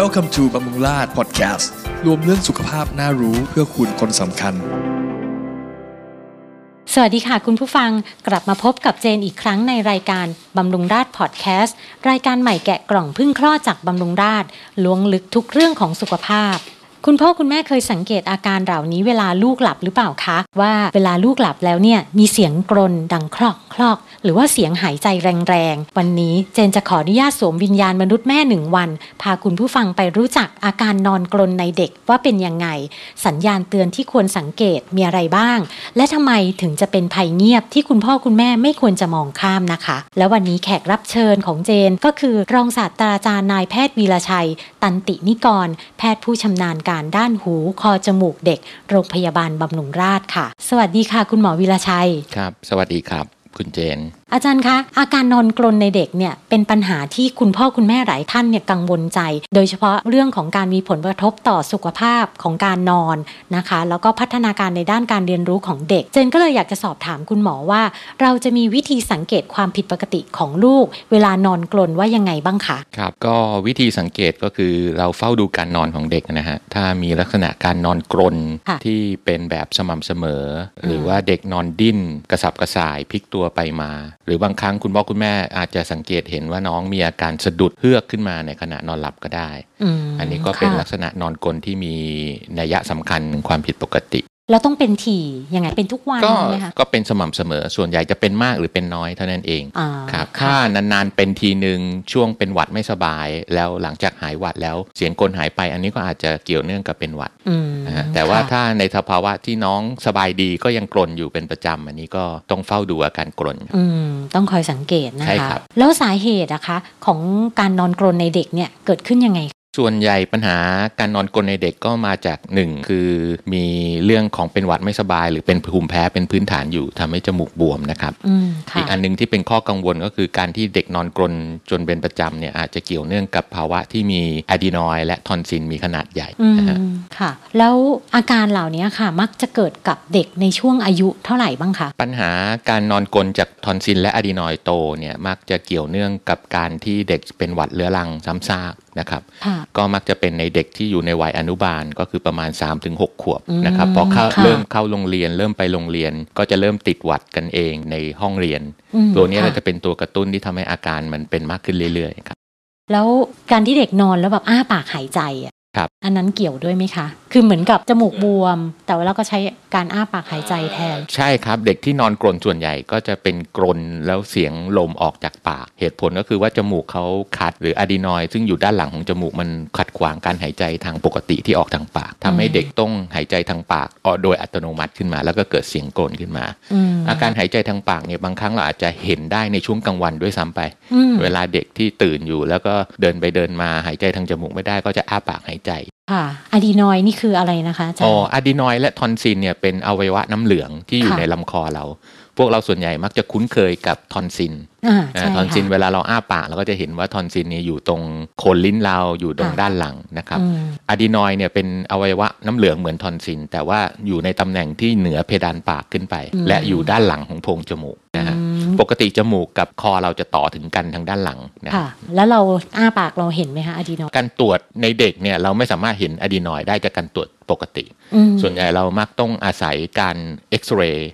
Welcome to บำรุงราษฎร์ Podcast รวมเรื่องสุขภาพน่ารู้เพื่อคุณคนสำคัญสวัสดีค่ะคุณผู้ฟังกลับมาพบกับเจนอีกครั้งในรายการบำรุงราษฎร์พอดแคสต์รายการใหม่แกะกล่องพึ่งคลอดจากบำรุงราษฎร์ล้วงลึกทุกเรื่องของสุขภาพคุณพ่อคุณแม่เคยสังเกตอาการเหล่านี้เวลาลูกหลับหรือเปล่าคะว่าเวลาลูกหลับแล้วเนี่ยมีเสียงกรนดังคลอกคลอกหรือว่าเสียงหายใจแรงๆวันนี้เจนจะขออนุญาตสวมวิญญาณมนุษย์แม่1วันพาคุณผู้ฟังไปรู้จักอาการนอนกรนในเด็กว่าเป็นยังไงสัญญาณเตือนที่ควรสังเกตมีอะไรบ้างและทำไมถึงจะเป็นภัยเงียบที่คุณพ่อคุณแม่ไม่ควรจะมองข้ามนะคะและวันนี้แขกรับเชิญของเจนก็คือรองศาสตราจารย์นายแพทย์วีรชัยตันตินิกรแพทย์ผู้ชำนาญการด้านหูคอจมูกเด็กโรงพยาบาลบำรุงราษฎร์ค่ะสวัสดีค่ะคุณหมอวีรชัยครับสวัสดีครับคุณเจนอาจารย์คะอาการนอนกรนในเด็กเนี่ยเป็นปัญหาที่คุณพ่อคุณแม่หลายท่านเนี่ยกังวลใจโดยเฉพาะเรื่องของการมีผลกระทบต่อสุขภาพของการนอนนะคะแล้วก็พัฒนาการในด้านการเรียนรู้ของเด็กเจนก็เลยอยากจะสอบถามคุณหมอว่าเราจะมีวิธีสังเกตความผิดปกติของลูกเวลานอนกรนว่ายังไงบ้างคะครับก็วิธีสังเกตก็คือเราเฝ้าดูการนอนของเด็กนะฮะถ้ามีลักษณะการนอนกรนที่เป็นแบบสม่ำเสมอหรือว่าเด็กนอนดิ้นกระสับกระส่ายพลิกตัวไปมาหรือบางครั้งคุณพ่อคุณแม่อาจจะสังเกตเห็นว่าน้องมีอาการสะดุดเฮือกขึ้นมาในขณะนอนหลับก็ได้อันนี้ก็เป็นลักษณะนอนกรนที่มีนัยสำคัญความผิดปกติเราต้องเป็นถี่ยังไงเป็นทุกวันไหมคะก็เป็นสม่ำเสมอส่วนใหญ่จะเป็นมากหรือเป็นน้อยเท่านั้นเองครับถ้านานๆเป็นทีนึงช่วงเป็นหวัดไม่สบายแล้วหลังจากหายหวัดแล้วเสียงกรนหายไปอันนี้ก็อาจจะเกี่ยวเนื่องกับเป็นหวัดแต่ว่าถ้าในสภาวะที่น้องสบายดีก็ยังกรนอยู่เป็นประจำอันนี้ก็ต้องเฝ้าดูอาการกรนต้องคอยสังเกตนะคะแล้วสาเหตุนะคะของการนอนกรนในเด็กเนี่ยเกิดขึ้นยังไงส่วนใหญ่ปัญหาการนอนกรนในเด็กก็มาจาก1คือมีเรื่องของเป็นหวัดไม่สบายหรือเป็นภูมิแพ้เป็นพื้นฐานอยู่ทำให้จมูกบวมนะครับอีกอันนึงที่เป็นข้อกังวลก็คือการที่เด็กนอนกรนจนเป็นประจำเนี่ยอาจจะเกี่ยวเนื่องกับภาวะที่มีอะดีนอยด์และทอนซิลมีขนาดใหญ่นะฮะค่ะแล้วอาการเหล่านี้ค่ะมักจะเกิดกับเด็กในช่วงอายุเท่าไหร่บ้างคะปัญหาการนอนกรนจากทอนซิลและอะดีนอยด์โตเนี่ยมักจะเกี่ยวเนื่องกับการที่เด็กเป็นหวัดเรื้อรังซ้ำซากนะครับก็มักจะเป็นในเด็กที่อยู่ในวัยอนุบาลก็คือประมาณ 3-6 ขวบนะครับพอเริ่มเข้าโรงเรียนเริ่มไปโรงเรียนก็จะเริ่มติดหวัดกันเองในห้องเรียนตัวนี้จะเป็นตัวกระตุ้นที่ทำให้อาการมันเป็นมากขึ้นเรื่อยๆครับแล้วการที่เด็กนอนแล้วแบบอ้าปากหายใจอันนั้นเกี่ยวด้วยไหมคะคือเหมือนกับจมูกบวมแต่ว่าเราก็ใช้การอ้าปากหายใจแทนใช่ครับเด็กที่นอนกรนส่วนใหญ่ก็จะเป็นกรนแล้วเสียงลมออกจากปากเหตุผลก็คือว่าจมูกเขาขัดหรืออะดีนอยด์ซึ่งอยู่ด้านหลังของจมูกมันขัดขวางการหายใจทางปกติที่ออกทางปากทำให้เด็กต้องหายใจทางปากโดยอัตโนมัติขึ้นมาแล้วก็เกิดเสียงกรนขึ้นมาอาการหายใจทางปากเนี่ยบางครั้งเราอาจจะเห็นได้ในช่วงกลางวันด้วยซ้ำไปเวลาเด็กที่ตื่นอยู่แล้วก็เดินไปเดินมาหายใจทางจมูกไม่ได้ก็จะอ้าปากหายใจค่ะอะดีนอยนี่คืออะไรนะคะอาจารย์อะดีนอยและทอนซิลเนี่ยเป็นอวัยวะน้ำเหลืองที่อยู่ในลำคอเราพวกเราส่วนใหญ่มักจะคุ้นเคยกับทอนซิลทอนซิลเวลาเราอ้าปากเราก็จะเห็นว่าทอนซิลเนี่ยอยู่ตรงโคนลิ้นเราอยู่ตรงด้านหลังนะครับอะดีนอยเนี่ยเป็นอวัยวะน้ำเหลืองเหมือนทอนซิลแต่ว่าอยู่ในตำแหน่งที่เหนือเพดานปากขึ้นไปและอยู่ด้านหลังของโพรงจมูกนะฮะปกติจมูกกับคอเราจะต่อถึงกันทางด้านหลังนะแล้วเราอ้าปากเราเห็นไหมคะอะดีนอยการตรวจในเด็กเนี่ยเราไม่สามารถเห็นอะดีนอยได้จากการตรวจปกติส่วนใหญ่เรามักต้องอาศัยการเอ็กซเรย์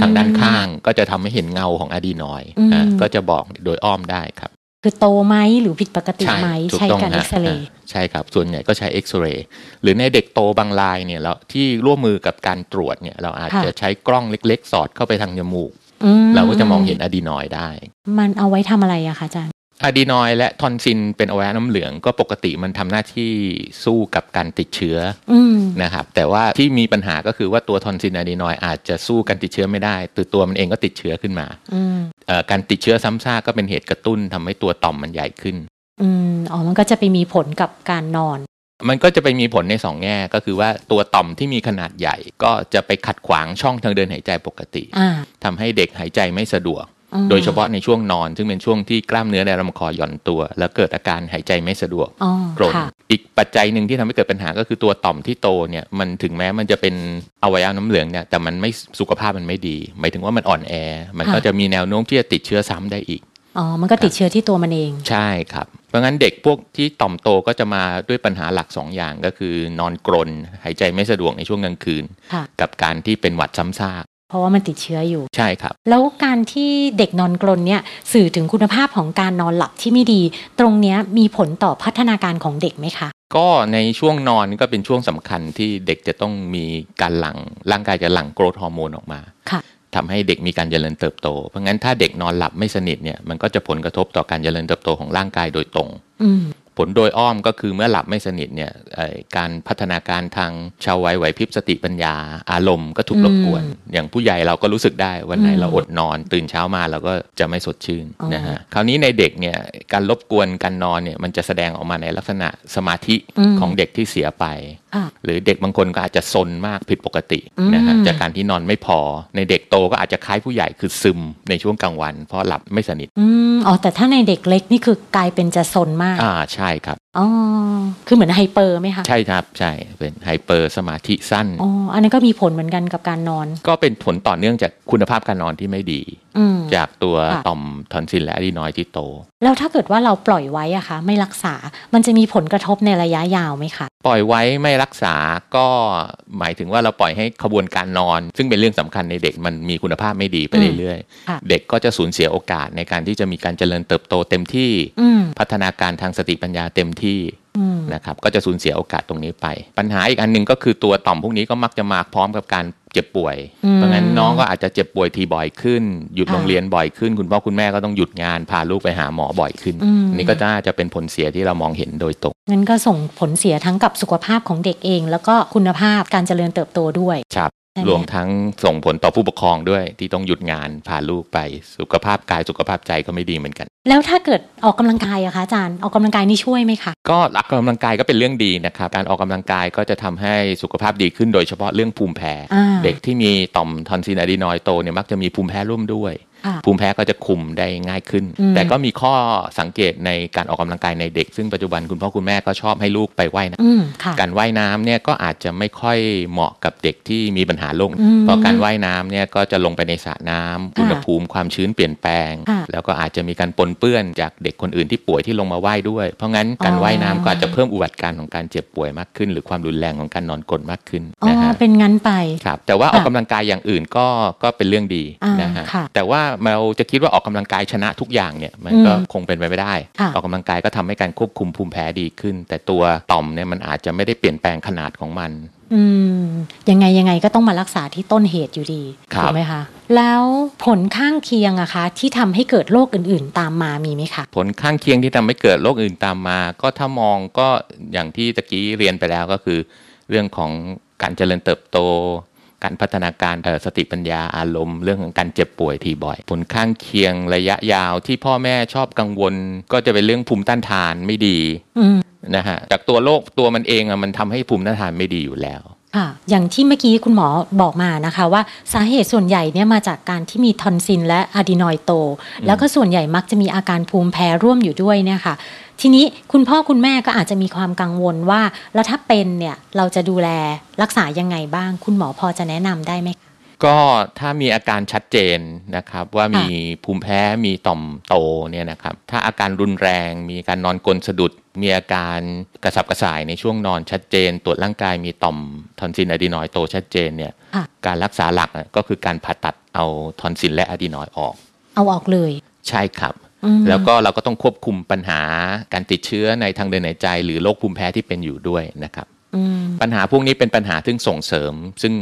ทางด้านข้างก็จะทำให้เห็นเงาของอะดีนอยด์ก็จะบอกโดยอ้อมได้ครับคือโตไหมหรือผิดปกติไหมใช้การเอ็กซเรย์ใช่ครับส่วนใหญ่ก็ใช้เอ็กซเรย์หรือในเด็กโตบางรายเนี่ยเราที่ร่วมมือกับการตรวจเนี่ยเราอาจจะใช้กล้องเล็กๆสอดเข้าไปทางจมูกเราก็จะมองเห็นอะดีนอยด์ได้มันเอาไว้ทำอะไรอะคะอาจารย์อะดีนอยและทอนซิลเป็นอวัยวะน้ำเหลืองก็ปกติมันทำหน้าที่สู้กับการติดเชื้อนะครับแต่ว่าที่มีปัญหาก็คือว่าตัวทอนซิลอะดีนอยอาจจะสู้การติดเชื้อไม่ได้ตัวมันเองก็ติดเชื้อขึ้นมาการติดเชื้อซ้ำซากก็เป็นเหตุกระตุ้นทำให้ตัวต่อมมันใหญ่ขึ้นมันก็จะไปมีผลกับการนอนมันก็จะไปมีผลใน2แง่ก็คือว่าตัวต่อมที่มีขนาดใหญ่ก็จะไปขัดขวางช่องทางเดินหายใจปกติทำให้เด็กหายใจไม่สะดวกโดยเฉพาะในช่วงนอนซึ่งเป็นช่วงที่กล้ามเนื้อในลำคอหย่อนตัวแล้วเกิดอาการหายใจไม่สะดวกกรนอีกปัจจัยหนึ่งที่ทำให้เกิดปัญหาก็คือตัวต่อมที่โตเนี่ยมันถึงแม้มันจะเป็นอวัยวะน้ำเหลืองเนี่ยแต่มันไม่สุขภาพมันไม่ดีหมายถึงว่ามันอ่อนแอมันก็จะมีแนวโน้มที่จะติดเชื้อซ้ำได้อีก มันก็ติดเชื้อที่ตัวมันเองใช่ครับเพราะงั้นเด็กพวกที่ต่อมโตก็จะมาด้วยปัญหาหลัก2อย่างก็คือนอนกรนหายใจไม่สะดวกในช่วงกลางคืนกับการที่เป็นหวัดซ้ำซากเพราะว่ามันติดเชื้ออยู่ใช่ครับแล้วการที่เด็กนอนกรนเนี่ยสื่อถึงคุณภาพของการนอนหลับที่ไม่ดีตรงนี้มีผลต่อพัฒนาการของเด็กไหมคะก็ในช่วงนอนก็เป็นช่วงสำคัญที่เด็กจะต้องมีการหลั่งร่างกายจะหลั่งโกรทฮอร์โมนออกมาทำให้เด็กมีการเจริญเติบโตเพราะงั้นถ้าเด็กนอนหลับไม่สนิทเนี่ยมันก็จะผลกระทบต่อการเจริญเติบโตของร่างกายโดยตรงผลโดยอ้อมก็คือเมื่อหลับไม่สนิทเนี่ยการพัฒนาการทางชาววัยไหวพริบสติปัญญาอารมณ์ก็ถูกรบกวนอย่างผู้ใหญ่เราก็รู้สึกได้วันไหนเราอดนอนตื่นเช้ามาเราก็จะไม่สดชื่นนะฮะคราวนี้ในเด็กเนี่ยการรบกวนการนอนเนี่ยมันจะแสดงออกมาในลักษณะสมาธิของเด็กที่เสียไปหรือเด็กบางคนก็อาจจะซนมากผิดปกตินะฮะจากการที่นอนไม่พอในเด็กโตก็อาจจะคล้ายผู้ใหญ่คือซึมในช่วงกลางวันเพราะหลับไม่สนิทอ๋อแต่ถ้าในเด็กเล็กนี่คือกลายเป็นจะซนมากใช่ครับอ๋อคือเหมือนไฮเปอร์ไหมคะใช่ครับใช่เป็นไฮเปอร์สมาธิสั้นอ๋ออันนั้นก็มีผลเหมือนกันกับการนอนก็เป็นผลต่อเนื่องจากคุณภาพการนอนที่ไม่ดีจากตัวต่อมทอนซิลและอะดีนอยด์ที่โตแล้วถ้าเกิดว่าเราปล่อยไว้อะคะไม่รักษามันจะมีผลกระทบในระยะยาวไหมคะปล่อยไว้ไม่รักษาก็หมายถึงว่าเราปล่อยให้ขบวนการนอนซึ่งเป็นเรื่องสำคัญในเด็กมันมีคุณภาพไม่ดีไปเรื่อยๆเด็กก็จะสูญเสียโอกาสในการที่จะมีการเจริญเติบโตเต็มที่พัฒนาการทางสติปัญญาเต็มที่นะครับก็จะสูญเสียโอกาสตรงนี้ไปปัญหาอีกอันนึงก็คือตัวต่อมพวกนี้ก็มักจะมาพร้อมกับการเจ็บป่วยเพราะงั้นน้องก็อาจจะเจ็บป่วยทีบ่อยขึ้นหยุดโรงเรียนบ่อยขึ้นคุณพ่อคุณแม่ก็ต้องหยุดงานพาลูกไปหาหมอบ่อยขึ้นนี่ก็น่าจะเป็นผลเสียที่เรามองเห็นโดยตรงนั่นก็ส่งผลเสียทั้งกับสุขภาพของเด็กเองแล้วก็คุณภาพการเจริญเติบโตด้วยครับรวมทั้งส่งผลต่อผู้ปกครองด้วยที่ต้องหยุดงานพาลูกไปสุขภาพกายสุขภาพใจก็ไม่ดีเหมือนกันแล้วถ้าเกิดออกกำลังกายอะคะอาจารย์ออกกำลังกายนี่ช่วยไหมคะก็ออกกำลังกายก็เป็นเรื่องดีนะครับการออกกำลังกายก็จะทำให้สุขภาพดีขึ้นโดยเฉพาะเรื่องภูมิแพ้เด็กที่มีต่อมทอนซิลอะดีนอยด์โตเนี่ยมักจะมีภูมิแพ้ร่วมด้วยภูมิแพ้ก็จะคุมได้ง่ายขึ้นแต่ก็มีข้อสังเกตในการออกกำลังกายในเด็กซึ่งปัจจุบันคุณพ่อคุณแม่ก็ชอบให้ลูกไปว่ายน้ำการว่ายน้ำเนี่ยก็อาจจะไม่ค่อยเหมาะกับเด็กที่มีปัญหาโรคเพราะการว่ายน้ำเนี่ยก็จะลงไปในสระน้ำอุณหภูมิความชื้นเปลี่ยนแปลงแล้วก็อาจจะมีการปนเปื้อนจากเด็กคนอื่นที่ป่วยที่ลงมาว่ายด้วยเพราะงั้นการว่ายน้ำก็อาจจะเพิ่มอุบัติการของการเจ็บป่วยมากขึ้นหรือความรุนแรงของการนอนกรนมากขึ้นนะฮะเป็นงั้นไปครับแต่ว่าออกกำลังกายอย่างอื่นก็เป็นเรื่องดีนะฮะแต่ว่าเราจะคิดว่าออกกำลังกายชนะทุกอย่างเนี่ยมันก็คงเป็นไปไม่ได้ออกกำลังกายก็ทำให้การควบคุมภูมิแพ้ดีขึ้นแต่ตัวต่อมเนี่ยมันอาจจะไม่ได้เปลี่ยนแปลงขนาดของมันยังไงก็ต้องมารักษาที่ต้นเหตุอยู่ดีถูกไหมคะแล้วผลข้างเคียงอะคะที่ทำให้เกิดโรคอื่นๆตามมามีไหมคะผลข้างเคียงที่ทำให้เกิดโรคอื่นตามมาก็ถ้ามองก็อย่างที่ตะกี้เรียนไปแล้วก็คือเรื่องของการเจริญเติบโตการพัฒนาการสติปัญญาอารมณ์เรื่องของการเจ็บป่วยทีบ่อยผลข้างเคียงระยะยาวที่พ่อแม่ชอบกังวลก็จะเป็นเรื่องภูมิต้านทานไม่ดีนะฮะจากตัวโรคตัวมันเองมันทำให้ภูมิต้านทานไม่ดีอยู่แล้วอย่างที่เมื่อกี้คุณหมอบอกมานะคะว่าสาเหตุส่วนใหญ่เนี่ยมาจากการที่มีทอนซิลและอะดีนอยด์โตแล้วก็ส่วนใหญ่มักจะมีอาการภูมิแพ้ร่วมอยู่ด้วยเนี่ยค่ะทีนี้คุณพ่อคุณแม่ก็อาจจะมีความกังวลว่าแล้วถ้าเป็นเนี่ยเราจะดูแลรักษายังไงบ้างคุณหมอพอจะแนะนำได้ไหมก็ถ้ามีอาการชัดเจนนะครับว่ามีภูมิแพ้มีต่อมโตเนี่ยนะครับถ้าอาการรุนแรงมีการนอนกรนสะดุดมีอาการกระสับกระส่ายในช่วงนอนชัดเจนตรวจร่างกายมีต่อมทอนซิลอะดีนอยด์โตชัดเจนเนี่ยการรักษาหลักก็คือการผ่าตัดเอาทอนซิลและอะดีนอยด์ออกเอาออกเลยใช่ครับแล้วก็เราก็ต้องควบคุมปัญหาการติดเชื้อในทางเดินหายใจหรือโรคภูมิแพ้ที่เป็นอยู่ด้วยนะครับปัญหาพวกนี้เป็นปัญหาซึ่งส่งเสริมซึ่ง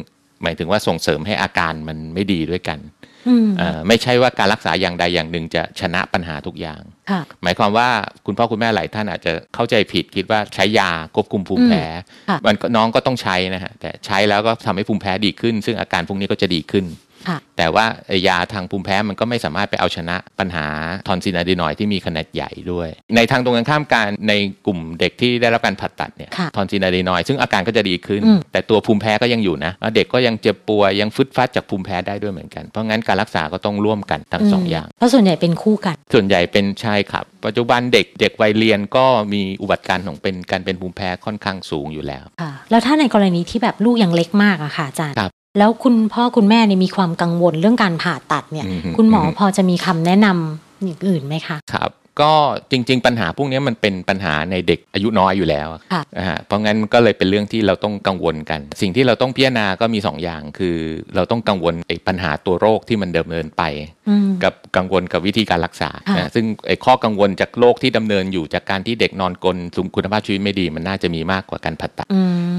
หมายถึงว่าส่งเสริมให้อาการมันไม่ดีด้วยกันไม่ใช่ว่าการรักษาอย่างใดอย่างหนึ่งจะชนะปัญหาทุกอย่างหมายความว่าคุณพ่อคุณแม่หลายท่านอาจจะเข้าใจผิดคิดว่าใช้ยาควบคุมภูมิแพ้มันน้องก็ต้องใช้นะฮะแต่ใช้แล้วก็ทำให้ภูมิแพ้ดีขึ้นซึ่งอาการพวกนี้ก็จะดีขึ้นแต่ว่ายาทางภูมิแพ้มันก็ไม่สามารถไปเอาชนะปัญหาทอนซิลอะดีนอยด์ที่มีขนาดใหญ่ด้วยในทางตรงกันข้ามการในกลุ่มเด็กที่ได้รับการผ่าตัดเนี่ยทอนซิลอะดีนอยด์ซึ่งอาการก็จะดีขึ้นแต่ตัวภูมิแพ้ก็ยังอยู่นะเด็กก็ยังเจ็บป่วยยังฟึดฟัดจากภูมิแพ้ได้ด้วยเหมือนกันเพราะงั้นการรักษาก็ต้องร่วมกันทั้งสองอย่างเพราะส่วนใหญ่เป็นคู่กันส่วนใหญ่เป็นใช่ครับปัจจุบันเด็กวัยเรียนก็มีอุบัติการของเป็นการเป็นภูมิแพ้ค่อนข้างสูงอยู่แล้วแล้วถ้าในกรณีที่แบบลูกยังเล็กมากอะค่ะอาจารย์แล้วคุณพ่อคุณแม่เนี่ยมีความกังวลเรื่องการผ่าตัดเนี่ยคุณหมอพอจะมีคำแนะนำ อย่างอื่นไหมคะครับก็จริงๆปัญหาพวกนี้มันเป็นปัญหาในเด็กอายุน้อยอยู่แล้วเพราะงั้นก็เลยเป็นเรื่องที่เราต้องกังวลกันสิ่งที่เราต้องพิจารณาก็มี2อย่างคือเราต้องกังวลปัญหาตัวโรคที่มันดำเนินไปกับกังวลกับวิธีการรักษาซึ่งข้อกังวลจากโรคที่ดำเนินอยู่จากการที่เด็กนอนกลนคุณภาพชีวิตไม่ดีมันน่าจะมีมากกว่าการผ่าตัด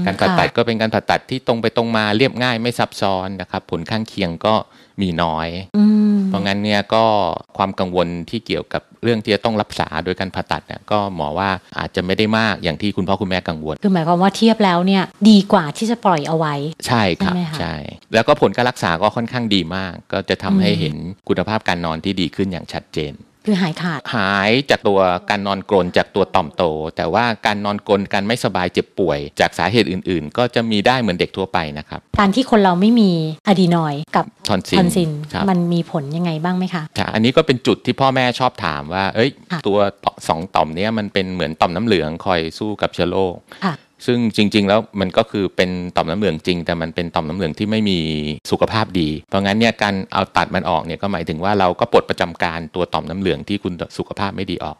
การผ่าตัดก็เป็นการผ่าตัดที่ตรงไปตรงมาเรียบง่ายไม่ซับซ้อนนะครับผลข้างเคียงก็มีน้อยเพราะงั้นเนี่ยก็ความกังวลที่เกี่ยวกับเรื่องที่จะต้องรักษาโดยการผ่าตัดเนี่ยก็หมอว่าอาจจะไม่ได้มากอย่างที่คุณพ่อคุณแม่กังวลคือหมายความว่าเทียบแล้วเนี่ยดีกว่าที่จะปล่อยเอาไว้ใช่ครับใช่แล้วก็ผลการรักษาก็ค่อนข้างดีมากก็จะทำให้เห็นคุณภาพการนอนที่ดีขึ้นอย่างชัดเจนคือหายขาดหายจากตัวการนอนกรนจากตัวต่อมโตแต่ว่าการนอนกรนการไม่สบายเจ็บป่วยจากสาเหตุอื่นๆก็จะมีได้เหมือนเด็กทั่วไปนะครับการที่คนเราไม่มีอะดีนอยด์กับทอนซิลมันมีผลยังไงบ้างไหมคะอันนี้ก็เป็นจุดที่พ่อแม่ชอบถามว่าเอ้ยตัว2ต่อมนี้มันเป็นเหมือนต่อมน้ำเหลืองคอยสู้กับเชื้อโรคซึ่งจริงๆแล้วมันก็คือเป็นต่อมน้ำเหลืองจริงแต่มันเป็นต่อมน้ำเหลืองที่ไม่มีสุขภาพดีเพราะงั้นเนี่ยการเอาตัดมันออกเนี่ยก็หมายถึงว่าเราก็ปลดประจำการตัวต่อมน้ำเหลืองที่คุณสุขภาพไม่ดีออก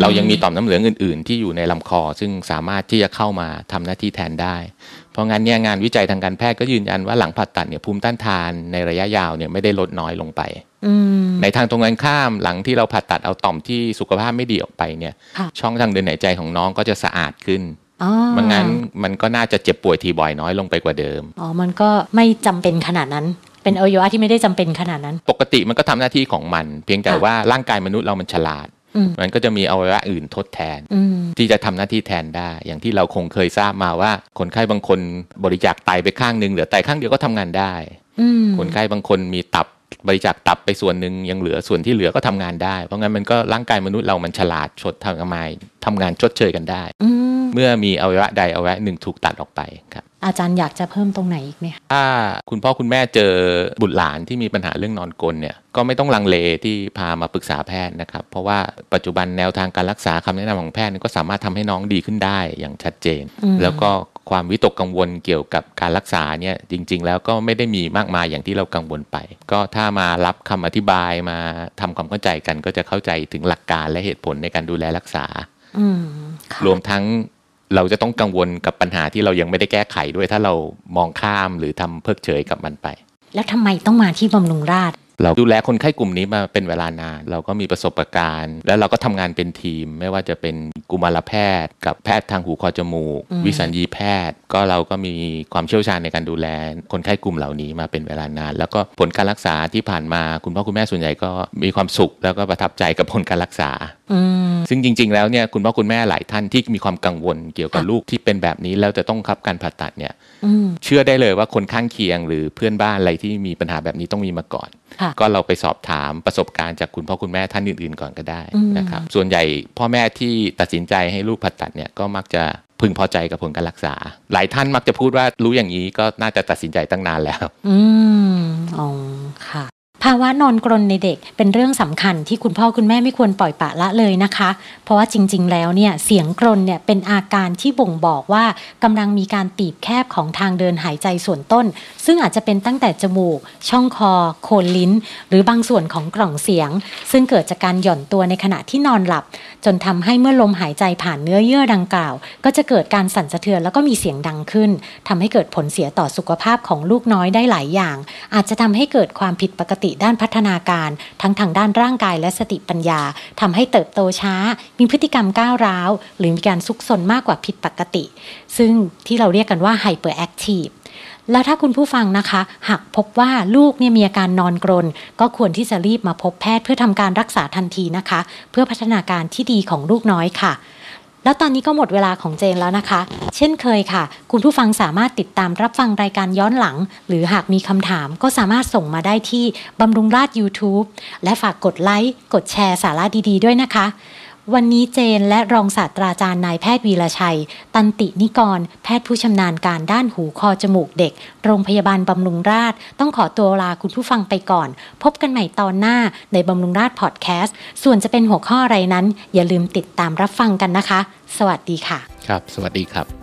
เรายังมีต่อมน้ำเหลืองอื่นๆที่อยู่ในลำคอซึ่งสามารถที่จะเข้ามาทำหน้าที่แทนได้เพราะงั้นเนี่ยงานวิจัยทางการแพทย์ก็ยืนยันว่าหลังผ่าตัดเนี่ยภูมิต้านทานในระยะยาวเนี่ยไม่ได้ลดน้อยลงไปในทางตรงกันข้ามหลังที่เราผ่าตัดเอาต่อมที่สุขภาพไม่ดีออกไปเนี่ยช่องทางเดินหายใจของน้องก็จะสะอาดขึ้นไม่งั้นมันก็น่าจะเจ็บป่วยทีบ่อยน้อยลงไปกว่าเดิมอ๋อมันก็ไม่จำเป็นขนาดนั้นเป็นอวัยวะที่ไม่ได้จำเป็นขนาดนั้นปกติมันก็ทำหน้าที่ของมันเพียงแต่ว่าร่างกายมนุษย์เรามันฉลาดมันก็จะมีอวัยวะอื่นทดแทนที่จะทำหน้าที่แทนได้อย่างที่เราคงเคยทราบมาว่าคนไข้บางคนบริจาคไตไปข้างนึงเหลือไตข้างเดียวก็ทำงานได้คนไข้บางคนมีตับบริจาคตับไปส่วนหนึ่งยังเหลือส่วนที่เหลือก็ทำงานได้เพราะงั้นมันก็ร่างกายมนุษย์เรามันฉลาดชดทำงานชดเชยกันได้เมื่อมีอวัยวะใดอวัยวะหนึ่งถูกตัดออกไปครับอาจารย์อยากจะเพิ่มตรงไหนอีกไหมคะถ้าคุณพ่อคุณแม่เจอบุตรหลานที่มีปัญหาเรื่องนอนกลเนี่ยก็ไม่ต้องลังเลที่พามาปรึกษาแพทย์นะครับเพราะว่าปัจจุบันแนวทางการรักษาคำแนะนำของแพทย์ก็สามารถทำให้น้องดีขึ้นได้อย่างชัดเจนแล้วก็ความวิตกกังวลเกี่ยวกับการรักษาเนี่ยจริงๆแล้วก็ไม่ได้มีมากมายอย่างที่เรากังวลไปก็ถ้ามารับคำอธิบายมาทำความเข้าใจกันก็จะเข้าใจถึงหลักการและเหตุผลในการดูแลรักษารวมทั้งเราจะต้องกังวลกับปัญหาที่เรายังไม่ได้แก้ไขด้วยถ้าเรามองข้ามหรือทำเพิกเฉยกับมันไปแล้วทำไมต้องมาที่บำรุงราษฎร์เราดูแลคนไข้กลุ่มนี้มาเป็นเวลานานเราก็มีประสบการณ์แล้วเราก็ทำงานเป็นทีมไม่ว่าจะเป็นกุมารแพทย์กับแพทย์ทางหูคอจมูกวิสัญญีแพทย์ก็เราก็มีความเชี่ยวชาญในการดูแลคนไข้กลุ่มเหล่านี้มาเป็นเวลานานแล้วก็ผลการรักษาที่ผ่านมาคุณพ่อคุณแม่ส่วนใหญ่ก็มีความสุขแล้วก็ประทับใจกับผลการรักษาซึ่งจริงๆแล้วเนี่ยคุณพ่อคุณแม่หลายท่านที่มีความกังวลเกี่ยวกับลูกที่เป็นแบบนี้แล้วจะต้องรับการผ่าตัดเนี่ยเชื่อได้เลยว่าคนข้างเคียงหรือเพื่อนบ้านอะไรที่มีปัญหาแบบนี้ต้องมีมาก่อนก็เราไปสอบถามประสบการณ์จากคุณพ่อคุณแม่ท่านอื่นๆก่อนก็ได้นะครับส่วนใหญ่พ่อแม่ที่ตัดสินใจให้ลูกผ่าตัดเนี่ยก็มักจะพึงพอใจกับผลการรักษาหลายท่านมักจะพูดว่ารู้อย่างนี้ก็น่าจะตัดสินใจตั้งนานแล้วอ๋อค่ะภาวะนอนกรนในเด็กเป็นเรื่องสำคัญที่คุณพ่อคุณแม่ไม่ควรปล่อยปละละเลยนะคะเพราะว่าจริงๆแล้วเนี่ยเสียงกรนเนี่ยเป็นอาการที่บ่งบอกว่ากำลังมีการตีบแคบของทางเดินหายใจส่วนต้นซึ่งอาจจะเป็นตั้งแต่จมูกช่องคอโคนลิ้นหรือบางส่วนของกล่องเสียงซึ่งเกิดจากการหย่อนตัวในขณะที่นอนหลับจนทำให้เมื่อลมหายใจผ่านเนื้อเยื่อดังกล่าวก็จะเกิดการสั่นสะเทือนแล้วก็มีเสียงดังขึ้นทำให้เกิดผลเสียต่อสุขภาพของลูกน้อยได้หลายอย่างอาจจะทำให้เกิดความผิดปกติด้านพัฒนาการทั้งทางด้านร่างกายและสติปัญญาทำให้เติบโตช้ามีพฤติกรรมก้าวร้าวหรือมีการซุกซนมากกว่าผิดปกติซึ่งที่เราเรียกกันว่าไฮเปอร์แอคทีฟแล้วถ้าคุณผู้ฟังนะคะหากพบว่าลูกเนี่ยมีอาการนอนกรนก็ควรที่จะรีบมาพบแพทย์เพื่อทำการรักษาทันทีนะคะเพื่อพัฒนาการที่ดีของลูกน้อยค่ะแล้วตอนนี้ก็หมดเวลาของเจนแล้วนะคะเช่นเคยค่ะคุณผู้ฟังสามารถติดตามรับฟังรายการย้อนหลังหรือหากมีคำถามก็สามารถส่งมาได้ที่บำรุงราษฎร์ YouTube และฝากกดไลค์กดแชร์สาระดีๆด้วยนะคะวันนี้เจนและรองศาสตราจารย์นายแพทย์วีรชัยตันตินิกรแพทย์ผู้ชำนาญการด้านหูคอจมูกเด็กโรงพยาบาลบำรุงราษฎร์ต้องขอตัวลาคุณผู้ฟังไปก่อนพบกันใหม่ตอนหน้าในบำรุงราษฎร์พอดแคสต์ส่วนจะเป็นหัวข้ออะไรนั้นอย่าลืมติดตามรับฟังกันนะคะสวัสดีค่ะครับสวัสดีครับ